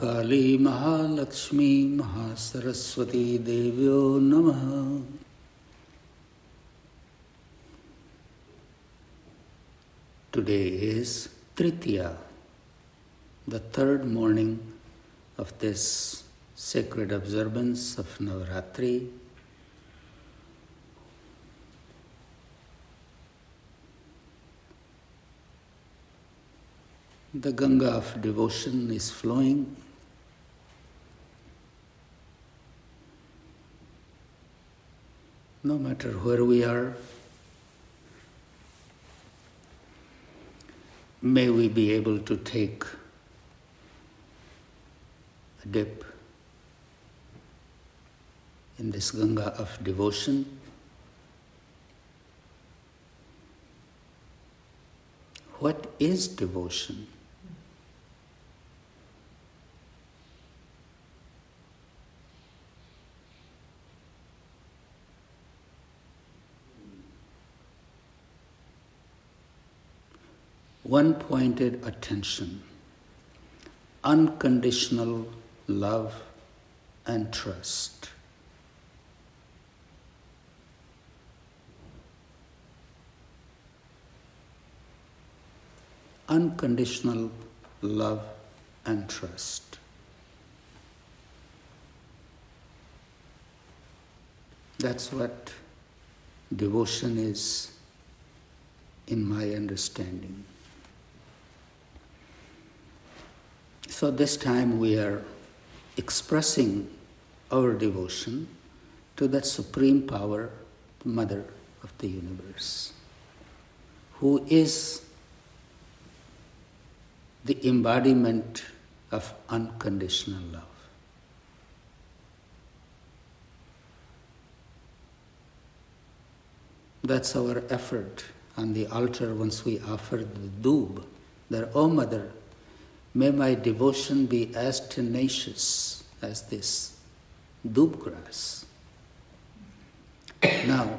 Maha Kali, Maha Lakshmi, Maha Saraswati, Devyo Namaha. Today is Tritya, the third morning of this sacred observance of Navaratri. The Ganga of devotion is flowing. No matter where we are, may we be able to take a dip in this Ganga of devotion. What is devotion? One-pointed attention, unconditional love and trust. Unconditional love and trust. That's what devotion is, in my understanding. So this time we are expressing our devotion to that Supreme Power, the Mother of the Universe, who is the embodiment of unconditional love. That's our effort on the altar once we offer the doob, that, O Mother, may my devotion be as tenacious as this doob grass. Now,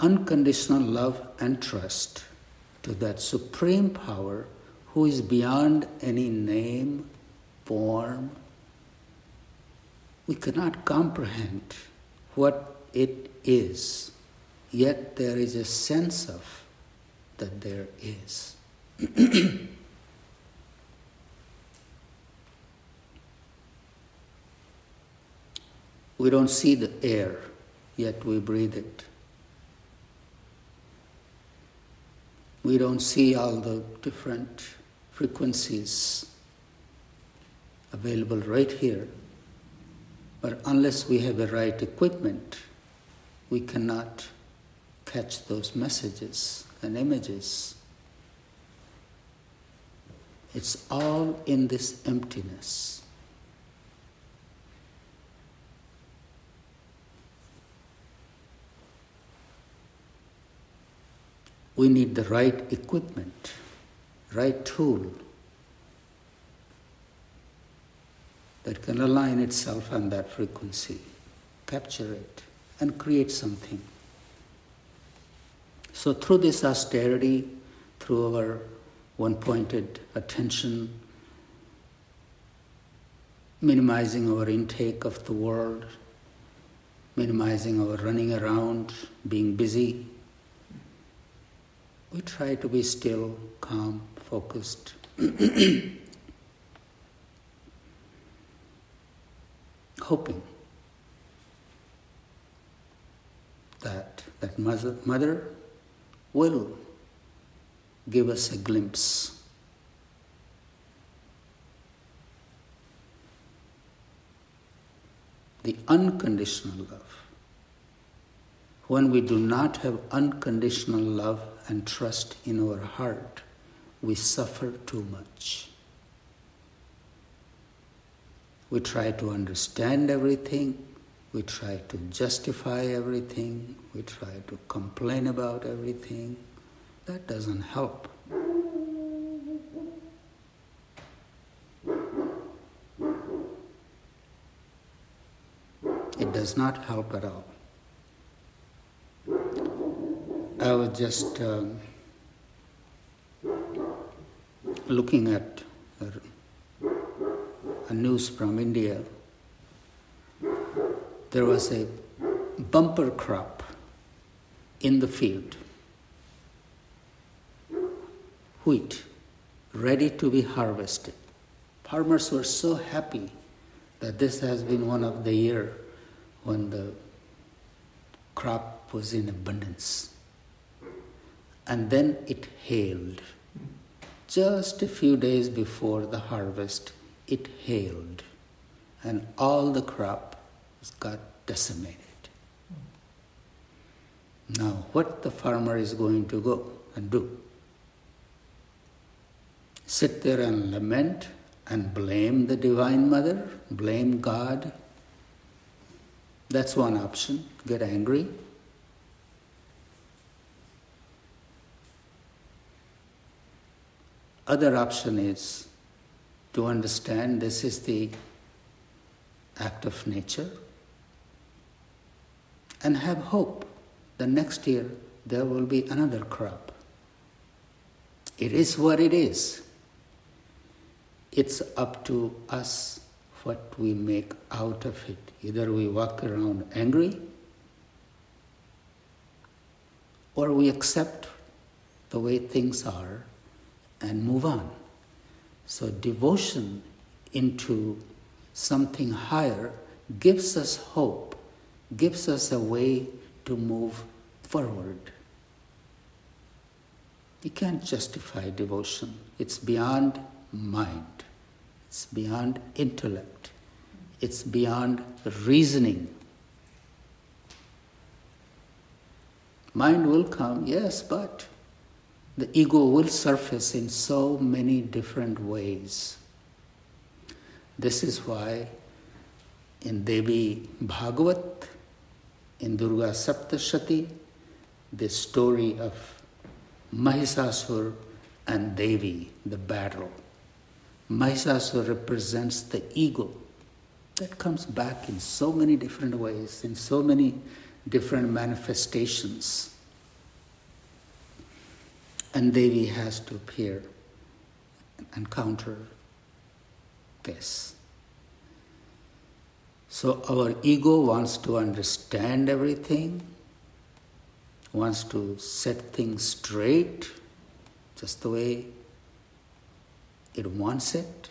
unconditional love and trust to that Supreme Power who is beyond any name, form. We cannot comprehend what it is. Yet there is a sense of that there is. We don't see the air, yet we breathe it. We don't see all the different frequencies available right here. But unless we have the right equipment, we cannot catch those messages and images. It's all in this emptiness. We need the right equipment, right tool that can align itself on that frequency, capture it, and create something. So through this austerity, through our one-pointed attention, minimizing our intake of the world, minimizing our running around, being busy, we try to be still, calm, focused. Hoping that Mother will give us a glimpse the unconditional love. When we do not have unconditional love and trust in our heart, we suffer too much. We try to understand everything. We try to justify everything. We try to complain about everything. That doesn't help. It does not help at all. I was just looking at a news from India. There was a bumper crop in the field. Wheat, ready to be harvested. Farmers were so happy that this has been one of the year when the crop was in abundance. And then it hailed. Just a few days before the harvest, it hailed. And all the crop got decimated. Now, what the farmer is going to go and do? Sit there and lament and blame the Divine Mother, blame God? That's one option, get angry. Other option is to understand this is the act of nature and have hope that next year there will be another crop. It is what it is. It's up to us what we make out of it. Either we walk around angry or we accept the way things are and move on. So devotion into something higher gives us hope, gives us a way to move forward. You can't justify devotion. It's beyond mind. It's beyond intellect. It's beyond reasoning. Mind will come, yes, but the ego will surface in so many different ways. This is why in Devi Bhagavat, in Durga Saptashati, the story of Mahisasur and Devi, the battle. Mahisasur represents the ego that comes back in so many different ways, in so many different manifestations. And Devi has to appear and counter this. So our ego wants to understand everything, wants to set things straight just the way it wants it.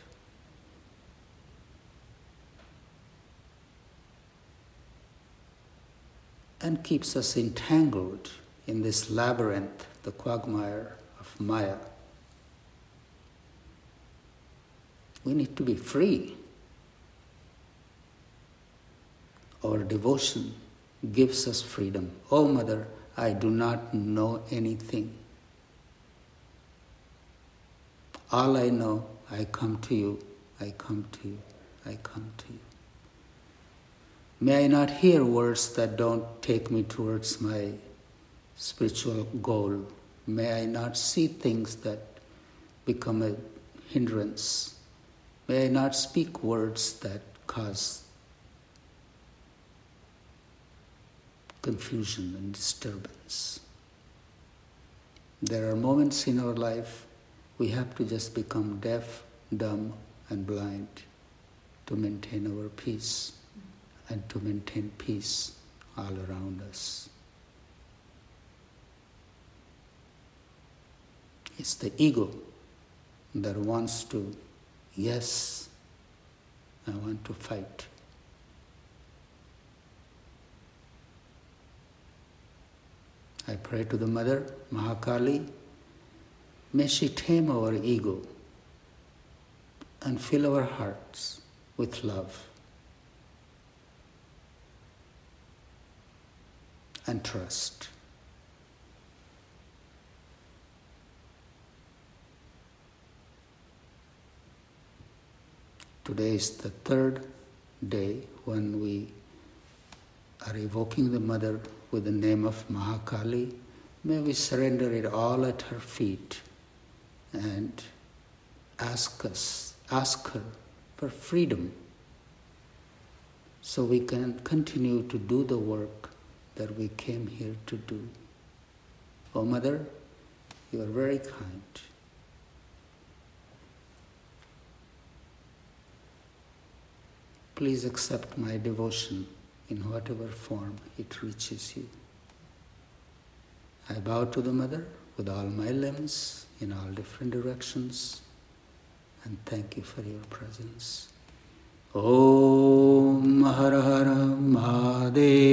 And keeps us entangled in this labyrinth, the quagmire of Maya. We need to be free. Our devotion gives us freedom. Oh, Mother, I do not know anything. All I know, I come to you, I come to you, I come to you. May I not hear words that don't take me towards my spiritual goal. May I not see things that become a hindrance. May I not speak words that cause confusion and disturbance. There are moments in our life we have to just become deaf, dumb, and blind to maintain our peace and to maintain peace all around us. It's the ego that wants to, yes, I want to fight. I pray to the Mother, Maha Kali, may she tame our ego and fill our hearts with love and trust. Today is the third day when we are evoking the Mother with the name of Mahakali. May we surrender it all at her feet and ask her for freedom so we can continue to do the work that we came here to do. Oh Mother, you are very kind. Please accept my devotion in whatever form it reaches you. I bow to the Mother with all my limbs in all different directions and thank you for your presence. Om Har Har Mahade